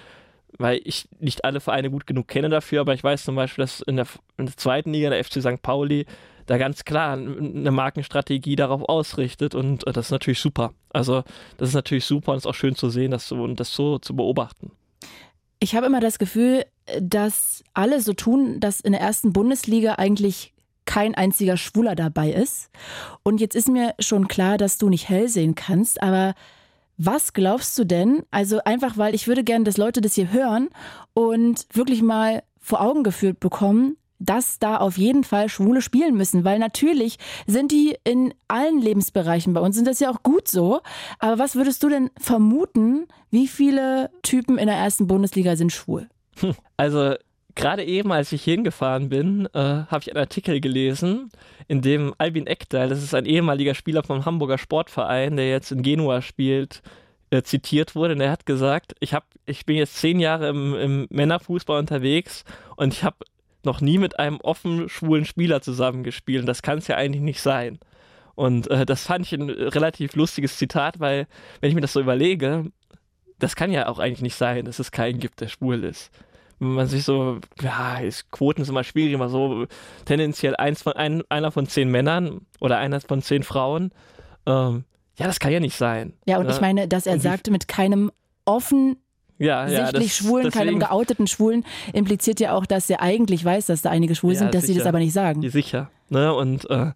weil ich nicht alle Vereine gut genug kenne dafür. Aber ich weiß zum Beispiel, dass in der, in der zweiten Liga, der F C Sankt Pauli, da ganz klar eine Markenstrategie darauf ausrichtet, und äh, das ist natürlich super. Also das ist natürlich super und ist auch schön zu sehen, das so, und das so zu beobachten. Ich habe immer das Gefühl, dass alle so tun, dass in der ersten Bundesliga eigentlich kein einziger Schwuler dabei ist. Und jetzt ist mir schon klar, dass du nicht hell sehen kannst, aber Was glaubst du denn? Also einfach, weil ich würde gerne, dass Leute das hier hören und wirklich mal vor Augen geführt bekommen, dass da auf jeden Fall Schwule spielen müssen. Weil natürlich sind die in allen Lebensbereichen bei uns. Und das ist ja auch gut so. Aber was würdest du denn vermuten, wie viele Typen in der ersten Bundesliga sind schwul? Also gerade eben, als ich hingefahren bin, äh, habe ich einen Artikel gelesen, in dem Albin Ekdal, das ist ein ehemaliger Spieler vom Hamburger Sportverein, der jetzt in Genua spielt, äh, zitiert wurde. Und er hat gesagt, ich, hab, ich bin jetzt zehn Jahre im, im Männerfußball unterwegs und ich habe noch nie mit einem offen schwulen Spieler zusammengespielt. Und das kann es ja eigentlich nicht sein. Und äh, das fand ich ein relativ lustiges Zitat, weil, wenn ich mir das so überlege, das kann ja auch eigentlich nicht sein, dass es keinen gibt, der schwul ist. Wenn man sich so, ja, ist, Quoten sind immer schwierig, immer so tendenziell eins von, ein, einer von zehn Männern oder einer von zehn Frauen. Ähm, ja, das kann ja nicht sein. Ja, und ne? Ich meine, dass er und sagt, mit keinem offen Ja, ja, sichtlich das, Schwulen, deswegen, keinem geouteten Schwulen, impliziert ja auch, dass er eigentlich weiß, dass da einige schwul ja, sind, dass sicher. sie das aber nicht sagen. Ja, sicher. Ne? Und äh,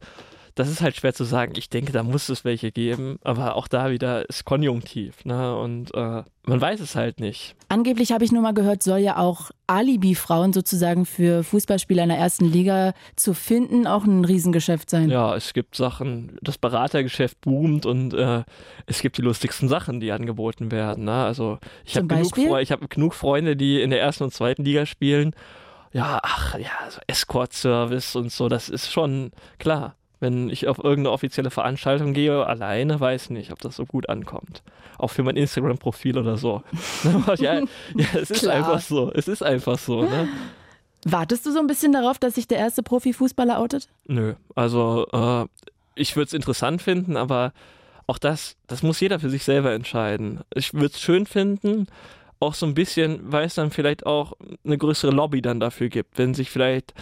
das ist halt schwer zu sagen. Ich denke, da muss es welche geben, aber auch da wieder ist Konjunktiv. Ne? Und äh, man weiß es halt nicht. Angeblich, habe ich nur mal gehört, soll ja auch Alibi-Frauen sozusagen für Fußballspieler in der ersten Liga zu finden auch ein Riesengeschäft sein. Ja, es gibt Sachen, das Beratergeschäft boomt und äh, es gibt die lustigsten Sachen, die angeboten werden. Ne? Also ich habe genug, Fre- hab genug Freunde, die in der ersten und zweiten Liga spielen. Ja, ach ja, so Escort-Service und so, das ist schon klar. Wenn ich auf irgendeine offizielle Veranstaltung gehe, alleine, weiß nicht, ob das so gut ankommt. Auch für mein Instagram-Profil oder so. ja, ja, es ist Klar. einfach so. Es ist einfach so. Ne? Wartest du so ein bisschen darauf, dass sich der erste Profifußballer outet? Nö, also äh, ich würde es interessant finden, aber auch das, das muss jeder für sich selber entscheiden. Ich würde es schön finden, auch so ein bisschen, weil es dann vielleicht auch eine größere Lobby dann dafür gibt, wenn sich vielleicht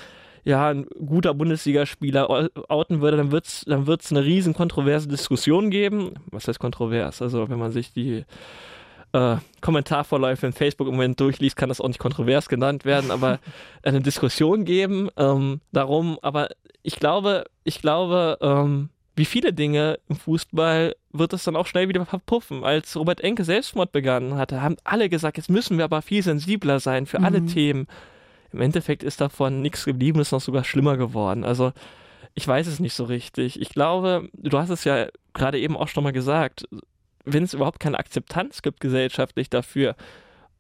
ja, ein guter Bundesligaspieler outen würde, dann wird es dann wird's eine riesen kontroverse Diskussion geben. Was heißt kontrovers? Also wenn man sich die äh, Kommentarvorläufe in Facebook im Moment durchliest, kann das auch nicht kontrovers genannt werden, aber eine Diskussion geben ähm, darum. Aber ich glaube, ich glaube ähm, wie viele Dinge im Fußball wird es dann auch schnell wieder verpuffen. Als Robert Enke Selbstmord begangen hatte, haben alle gesagt, jetzt müssen wir aber viel sensibler sein für mhm. alle Themen. Im Endeffekt ist davon nichts geblieben, ist noch sogar schlimmer geworden. Also ich weiß es nicht so richtig. Ich glaube, du hast es ja gerade eben auch schon mal gesagt, wenn es überhaupt keine Akzeptanz gibt gesellschaftlich dafür,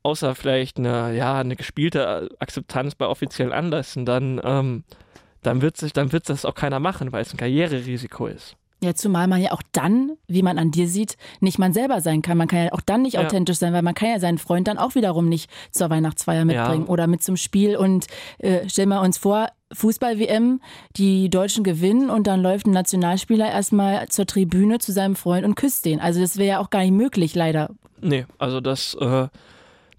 außer vielleicht eine, ja, eine gespielte Akzeptanz bei offiziellen Anlässen, dann, ähm, dann wird sich, dann wird das auch keiner machen, weil es ein Karriererisiko ist. Ja, zumal man ja auch dann, wie man an dir sieht, nicht man selber sein kann. Man kann ja auch dann nicht ja. authentisch sein, weil man kann ja seinen Freund dann auch wiederum nicht zur Weihnachtsfeier mitbringen ja. oder mit zum Spiel. Und äh, stellen wir uns vor, Fußball-W M, die Deutschen gewinnen und dann läuft ein Nationalspieler erstmal zur Tribüne zu seinem Freund und küsst den. Also das wäre ja auch gar nicht möglich, leider. Nee, also das, äh,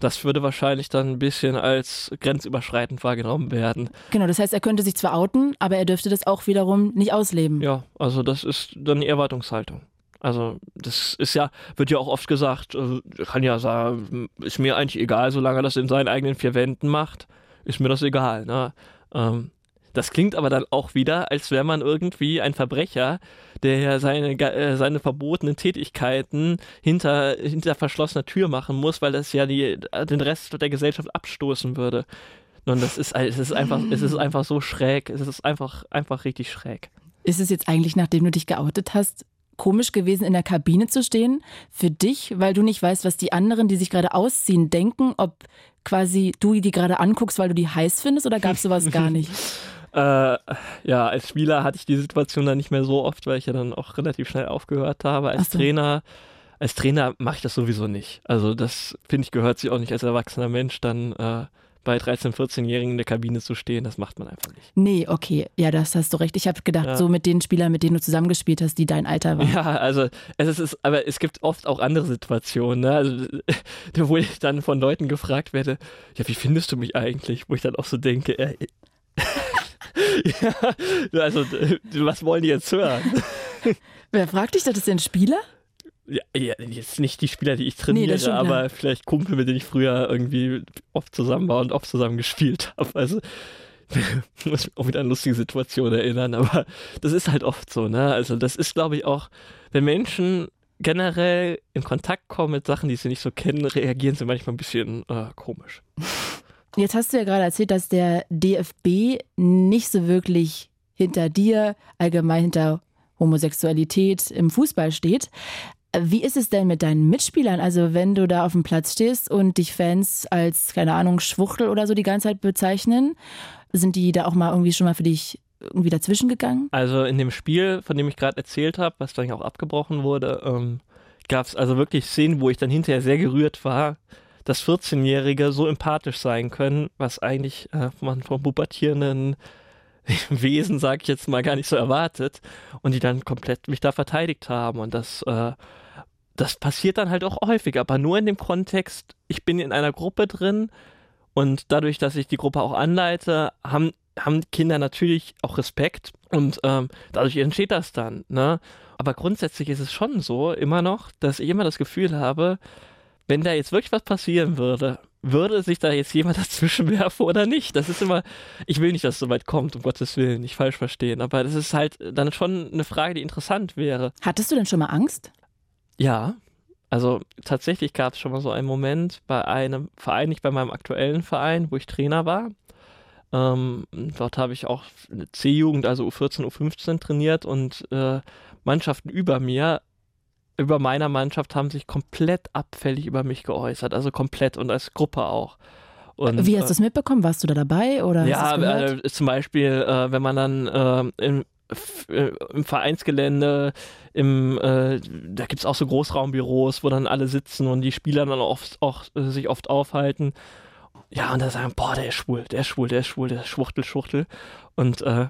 das würde wahrscheinlich dann ein bisschen als grenzüberschreitend wahrgenommen werden. Genau, das heißt, er könnte sich zwar outen, aber er dürfte das auch wiederum nicht ausleben. Ja, also das ist dann die Erwartungshaltung. Also das ist ja, wird ja auch oft gesagt, kann ja sagen, ist mir eigentlich egal, solange er das in seinen eigenen vier Wänden macht, ist mir das egal. Ne? Ähm, das klingt aber dann auch wieder, als wäre man irgendwie ein Verbrecher, der ja seine, seine verbotenen Tätigkeiten hinter, hinter verschlossener Tür machen muss, weil das ja die, den Rest der Gesellschaft abstoßen würde. Und das ist, es ist einfach, es ist einfach so schräg. Es ist einfach, einfach richtig schräg. Ist es jetzt eigentlich, nachdem du dich geoutet hast, komisch gewesen, in der Kabine zu stehen für dich, weil du nicht weißt, was die anderen, die sich gerade ausziehen, denken, ob quasi du die gerade anguckst, weil du die heiß findest, oder gab es sowas gar nicht? Äh, ja, als Spieler hatte ich die Situation dann nicht mehr so oft, weil ich ja dann auch relativ schnell aufgehört habe. Als so. Trainer, als Trainer mache ich das sowieso nicht. Also das, finde ich, gehört sich auch nicht als erwachsener Mensch dann äh, bei dreizehn-, vierzehnjährigen in der Kabine zu stehen. Das macht man einfach nicht. Nee, okay. Ja, das hast du recht. Ich habe gedacht, ja. so mit den Spielern, mit denen du zusammengespielt hast, die dein Alter waren. Ja, also es ist, aber es gibt oft auch andere Situationen, ne? Also, wo ich dann von Leuten gefragt werde, ja, wie findest du mich eigentlich? Wo ich dann auch so denke, äh, ja, also was wollen die jetzt hören? Wer fragt dich das? Ist denn ein Spieler? Ja, ja, jetzt nicht die Spieler, die ich trainiere, nee, aber vielleicht Kumpel, mit denen ich früher irgendwie oft zusammen war und oft zusammen gespielt habe. Also muss mich auch wieder an lustige Situationen erinnern, aber das ist halt oft so, ne? Also das ist, glaube ich, auch, wenn Menschen generell in Kontakt kommen mit Sachen, die sie nicht so kennen, reagieren sie manchmal ein bisschen äh, komisch. Jetzt hast du ja gerade erzählt, dass der D F B nicht so wirklich hinter dir, allgemein hinter Homosexualität im Fußball steht. Wie ist es denn mit deinen Mitspielern? Also wenn du da auf dem Platz stehst und dich Fans als, keine Ahnung, Schwuchtel oder so die ganze Zeit bezeichnen, sind die da auch mal irgendwie schon mal für dich irgendwie dazwischen gegangen? Also in dem Spiel, von dem ich gerade erzählt habe, was dann auch abgebrochen wurde, ähm, gab es also wirklich Szenen, wo ich dann hinterher sehr gerührt war, dass vierzehnjährige so empathisch sein können, was eigentlich äh, man vom pubertierenden Wesen, sag ich jetzt mal, gar nicht so erwartet, und die dann komplett mich da verteidigt haben, und das, äh, das passiert dann halt auch häufig, aber nur in dem Kontext, ich bin in einer Gruppe drin und dadurch, dass ich die Gruppe auch anleite, haben, haben Kinder natürlich auch Respekt, und ähm, dadurch entsteht das dann, ne? Aber grundsätzlich ist es schon so, immer noch, dass ich immer das Gefühl habe, wenn da jetzt wirklich was passieren würde, würde sich da jetzt jemand dazwischen werfen oder nicht? Das ist immer, ich will nicht, dass es so weit kommt, um Gottes Willen, nicht falsch verstehen. Aber das ist halt dann schon eine Frage, die interessant wäre. Hattest du denn schon mal Angst? Ja, also tatsächlich gab es schon mal so einen Moment bei einem Verein, nicht bei meinem aktuellen Verein, wo ich Trainer war. Ähm, dort habe ich auch eine C-Jugend, also U vierzehn, U fünfzehn trainiert, und äh, Mannschaften über mir, über meiner Mannschaft haben sich komplett abfällig über mich geäußert, also komplett und als Gruppe auch. Und wie hast du es mitbekommen? Warst du da dabei? Oder ja, äh, zum Beispiel, äh, wenn man dann äh, im, f- im Vereinsgelände, im, äh, da gibt es auch so Großraumbüros, wo dann alle sitzen und die Spieler dann oft, auch äh, sich oft aufhalten. Ja, und da sagen, boah, der ist schwul, der ist schwul, der ist schwul, der ist Schwuchtel, Schwuchtel. Und äh,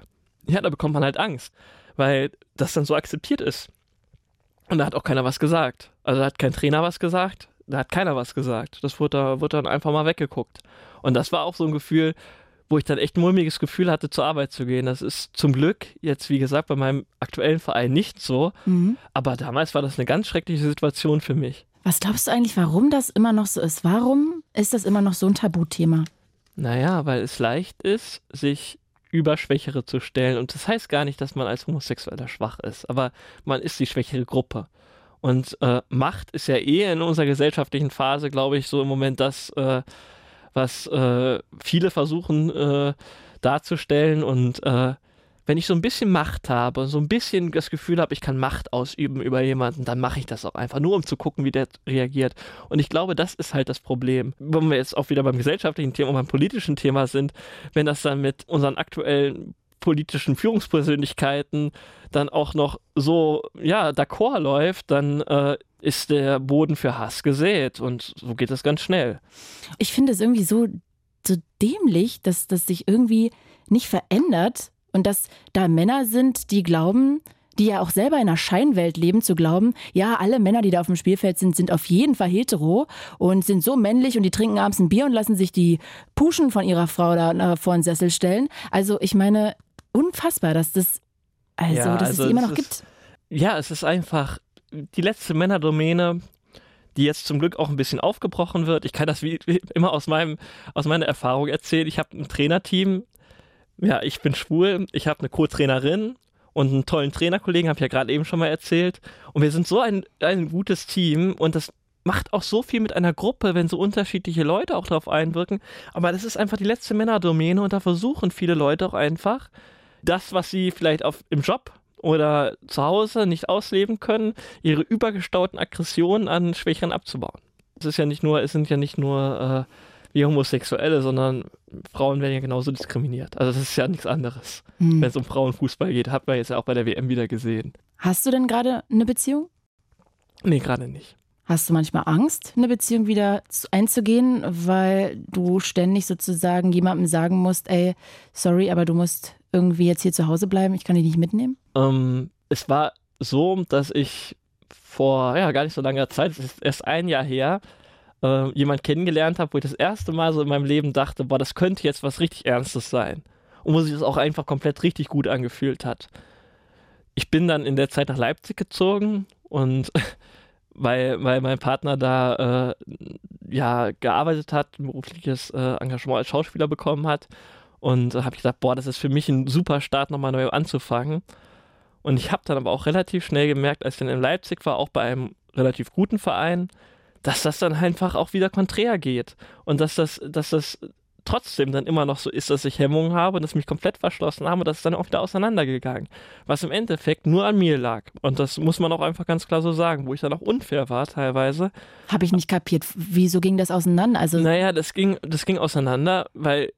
ja, da bekommt man halt Angst, weil das dann so akzeptiert ist. Und da hat auch keiner was gesagt. Also da hat kein Trainer was gesagt, da hat keiner was gesagt. Das wurde, da, wurde dann einfach mal weggeguckt. Und das war auch so ein Gefühl, wo ich dann echt ein mulmiges Gefühl hatte, zur Arbeit zu gehen. Das ist zum Glück jetzt, wie gesagt, bei meinem aktuellen Verein nicht so. Mhm. Aber damals war das eine ganz schreckliche Situation für mich. Was glaubst du eigentlich, warum das immer noch so ist? Warum ist das immer noch so ein Tabuthema? Naja, weil es leicht ist, sich über Schwächere zu stellen. Und das heißt gar nicht, dass man als Homosexueller schwach ist, aber man ist die schwächere Gruppe. Und äh, Macht ist ja eh in unserer gesellschaftlichen Phase, glaube ich, so im Moment das, äh, was äh, viele versuchen äh, darzustellen. Und äh, wenn ich so ein bisschen Macht habe, so ein bisschen das Gefühl habe, ich kann Macht ausüben über jemanden, dann mache ich das auch einfach, nur um zu gucken, wie der reagiert. Und ich glaube, das ist halt das Problem. Wenn wir jetzt auch wieder beim gesellschaftlichen Thema und beim politischen Thema sind, wenn das dann mit unseren aktuellen politischen Führungspersönlichkeiten dann auch noch so, ja, d'accord läuft, dann äh, ist der Boden für Hass gesät. Und so geht das ganz schnell. Ich finde es irgendwie so, so dämlich, dass das sich irgendwie nicht verändert. Und dass da Männer sind, die glauben, die ja auch selber in einer Scheinwelt leben, zu glauben, ja, alle Männer, die da auf dem Spielfeld sind, sind auf jeden Fall hetero und sind so männlich und die trinken abends ein Bier und lassen sich die Puschen von ihrer Frau da vor den Sessel stellen. Also ich meine, unfassbar, dass das, also, ja, dass also es die immer noch gibt. Ja, es ist einfach die letzte Männerdomäne, die jetzt zum Glück auch ein bisschen aufgebrochen wird. Ich kann das wie immer aus, meinem, aus meiner Erfahrung erzählen. Ich habe ein Trainerteam. Ja, ich bin schwul, ich habe eine Co-Trainerin und einen tollen Trainerkollegen, habe ich ja gerade eben schon mal erzählt. Und wir sind so ein, ein gutes Team, und das macht auch so viel mit einer Gruppe, wenn so unterschiedliche Leute auch drauf einwirken. Aber das ist einfach die letzte Männerdomäne, und da versuchen viele Leute auch einfach das, was sie vielleicht auf, im Job oder zu Hause nicht ausleben können, ihre übergestauten Aggressionen an Schwächeren abzubauen. Es ist ja nicht nur, es sind ja nicht nur... Äh, wie Homosexuelle, sondern Frauen werden ja genauso diskriminiert. Also das ist ja nichts anderes. Hm. Wenn es um Frauenfußball geht, hat man jetzt ja auch bei der W M wieder gesehen. Hast du denn gerade eine Beziehung? Nee, gerade nicht. Hast du manchmal Angst, eine Beziehung wieder einzugehen, weil du ständig sozusagen jemandem sagen musst, ey, sorry, aber du musst irgendwie jetzt hier zu Hause bleiben, ich kann dich nicht mitnehmen? Ähm, es war so, dass ich vor ja, gar nicht so langer Zeit, es ist erst ein Jahr her, jemand kennengelernt habe, wo ich das erste Mal so in meinem Leben dachte, boah, das könnte jetzt was richtig Ernstes sein. Und wo sich das auch einfach komplett richtig gut angefühlt hat. Ich bin dann in der Zeit nach Leipzig gezogen, und weil, weil mein Partner da äh, ja, gearbeitet hat, ein berufliches äh, Engagement als Schauspieler bekommen hat. Und da äh, habe ich gedacht, boah, das ist für mich ein super Start, nochmal neu anzufangen. Und ich habe dann aber auch relativ schnell gemerkt, als ich dann in Leipzig war, auch bei einem relativ guten Verein, dass das dann einfach auch wieder konträr geht. Und dass das, dass das trotzdem dann immer noch so ist, dass ich Hemmungen habe und dass ich mich komplett verschlossen habe und das ist dann auch wieder auseinandergegangen. Was im Endeffekt nur an mir lag. Und das muss man auch einfach ganz klar so sagen, wo ich dann auch unfair war teilweise. Habe ich nicht kapiert. Wieso ging das auseinander? Also naja, das ging, das ging auseinander, weil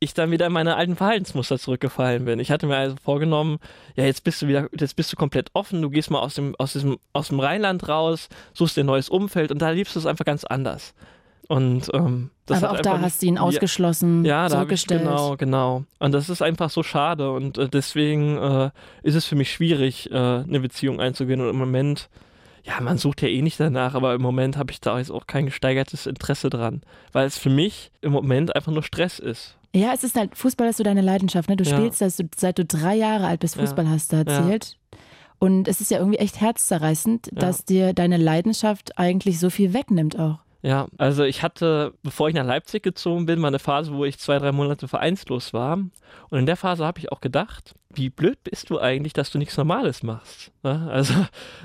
ich dann wieder in meine alten Verhaltensmuster zurückgefallen bin. Ich hatte mir also vorgenommen, ja, jetzt bist du wieder, jetzt bist du komplett offen, du gehst mal aus dem, aus diesem, aus dem Rheinland raus, suchst dir ein neues Umfeld und da lebst du es einfach ganz anders. Und, ähm, das aber auch da hast du ihn ausgeschlossen, ja, ja, zurückgestellt. Genau, genau. Und das ist einfach so schade und äh, deswegen äh, ist es für mich schwierig, äh, eine Beziehung einzugehen und im Moment, ja, man sucht ja eh nicht danach, aber im Moment habe ich da jetzt auch kein gesteigertes Interesse dran, weil es für mich im Moment einfach nur Stress ist. Ja, es ist halt, Fußball ist so deine Leidenschaft, ne? Du ja. spielst das, seit du drei Jahre alt bist, Fußball ja. hast du erzählt. Ja. Und es ist ja irgendwie echt herzzerreißend, ja. dass dir deine Leidenschaft eigentlich so viel wegnimmt auch. Ja, also ich hatte, bevor ich nach Leipzig gezogen bin, mal eine Phase, wo ich zwei, drei Monate vereinslos war. Und in der Phase habe ich auch gedacht, wie blöd bist du eigentlich, dass du nichts Normales machst? Ne? Also,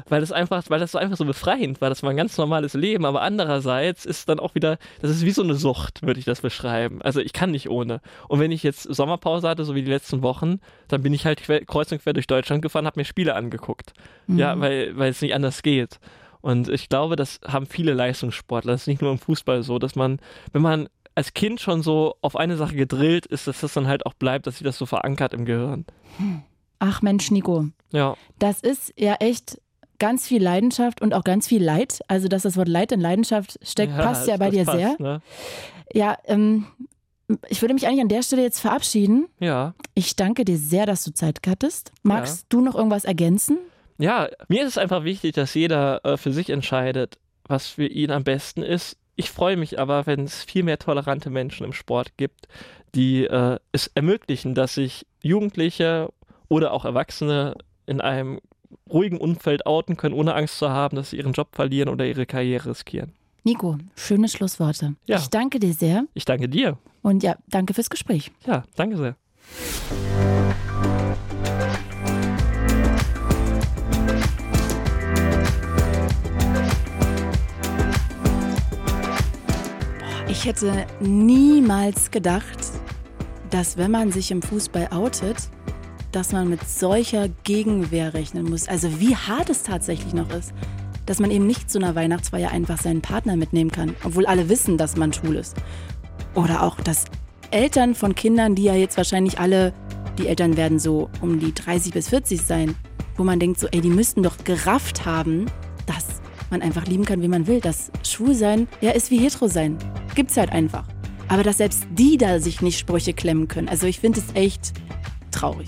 weil das einfach, weil das so einfach so befreiend war, das war ein ganz normales Leben, aber andererseits ist dann auch wieder, das ist wie so eine Sucht, würde ich das beschreiben. Also ich kann nicht ohne. Und wenn ich jetzt Sommerpause hatte, so wie die letzten Wochen, dann bin ich halt quer, kreuz und quer durch Deutschland gefahren, habe mir Spiele angeguckt. Mhm. Ja, weil, weil es nicht anders geht. Und ich glaube, das haben viele Leistungssportler, das ist nicht nur im Fußball so, dass man, wenn man als Kind schon so auf eine Sache gedrillt ist, dass das dann halt auch bleibt, dass sich das so verankert im Gehirn. Ach Mensch, Nico. Ja. Das ist ja echt ganz viel Leidenschaft und auch ganz viel Leid. Also, dass das Wort Leid in Leidenschaft steckt, ja, passt ja bei dir passt, sehr. Ne? Ja, ähm, ich würde mich eigentlich an der Stelle jetzt verabschieden. Ja. Ich danke dir sehr, dass du Zeit hattest. Magst ja. du noch irgendwas ergänzen? Ja, mir ist es einfach wichtig, dass jeder äh, für sich entscheidet, was für ihn am besten ist. Ich freue mich aber, wenn es viel mehr tolerante Menschen im Sport gibt, die äh, es ermöglichen, dass sich Jugendliche oder auch Erwachsene in einem ruhigen Umfeld outen können, ohne Angst zu haben, dass sie ihren Job verlieren oder ihre Karriere riskieren. Nico, schöne Schlussworte. Ja. Ich danke dir sehr. Ich danke dir. Und ja, danke fürs Gespräch. Ja, danke sehr. Ich hätte niemals gedacht, dass wenn man sich im Fußball outet, dass man mit solcher Gegenwehr rechnen muss. Also wie hart es tatsächlich noch ist, dass man eben nicht zu einer Weihnachtsfeier einfach seinen Partner mitnehmen kann, obwohl alle wissen, dass man schwul ist. Oder auch, dass Eltern von Kindern, die ja jetzt wahrscheinlich alle, die Eltern werden so um die dreißig bis vierzig sein, wo man denkt so, ey, die müssten doch gerafft haben, dass man einfach lieben kann, wie man will. Das Schwulsein, ja, ist wie Heterosein. Gibt's halt einfach. Aber dass selbst die da sich nicht Sprüche klemmen können. Also ich finde es echt traurig.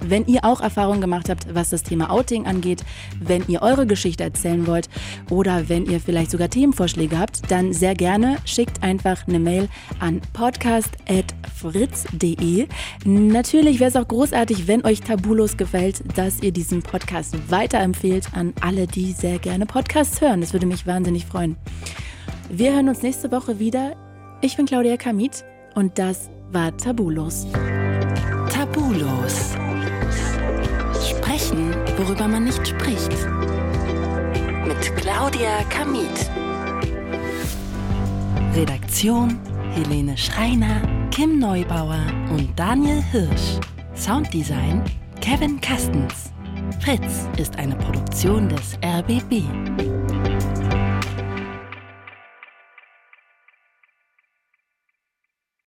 Wenn ihr auch Erfahrungen gemacht habt, was das Thema Outing angeht, wenn ihr eure Geschichte erzählen wollt oder wenn ihr vielleicht sogar Themenvorschläge habt, dann sehr gerne schickt einfach eine Mail an podcast at fritz punkt de. Natürlich wäre es auch großartig, wenn euch Tabulos gefällt, dass ihr diesen Podcast weiterempfehlt an alle, die sehr gerne Podcasts hören. Das würde mich wahnsinnig freuen. Wir hören uns nächste Woche wieder. Ich bin Claudia Kamit und das war Tabulos. Tabulos. Sprechen, worüber man nicht spricht. Mit Claudia Kamit. Redaktion: Helene Schreiner, Kim Neubauer und Daniel Hirsch. Sounddesign: Kevin Kastens. Fritz ist eine Produktion des R B B.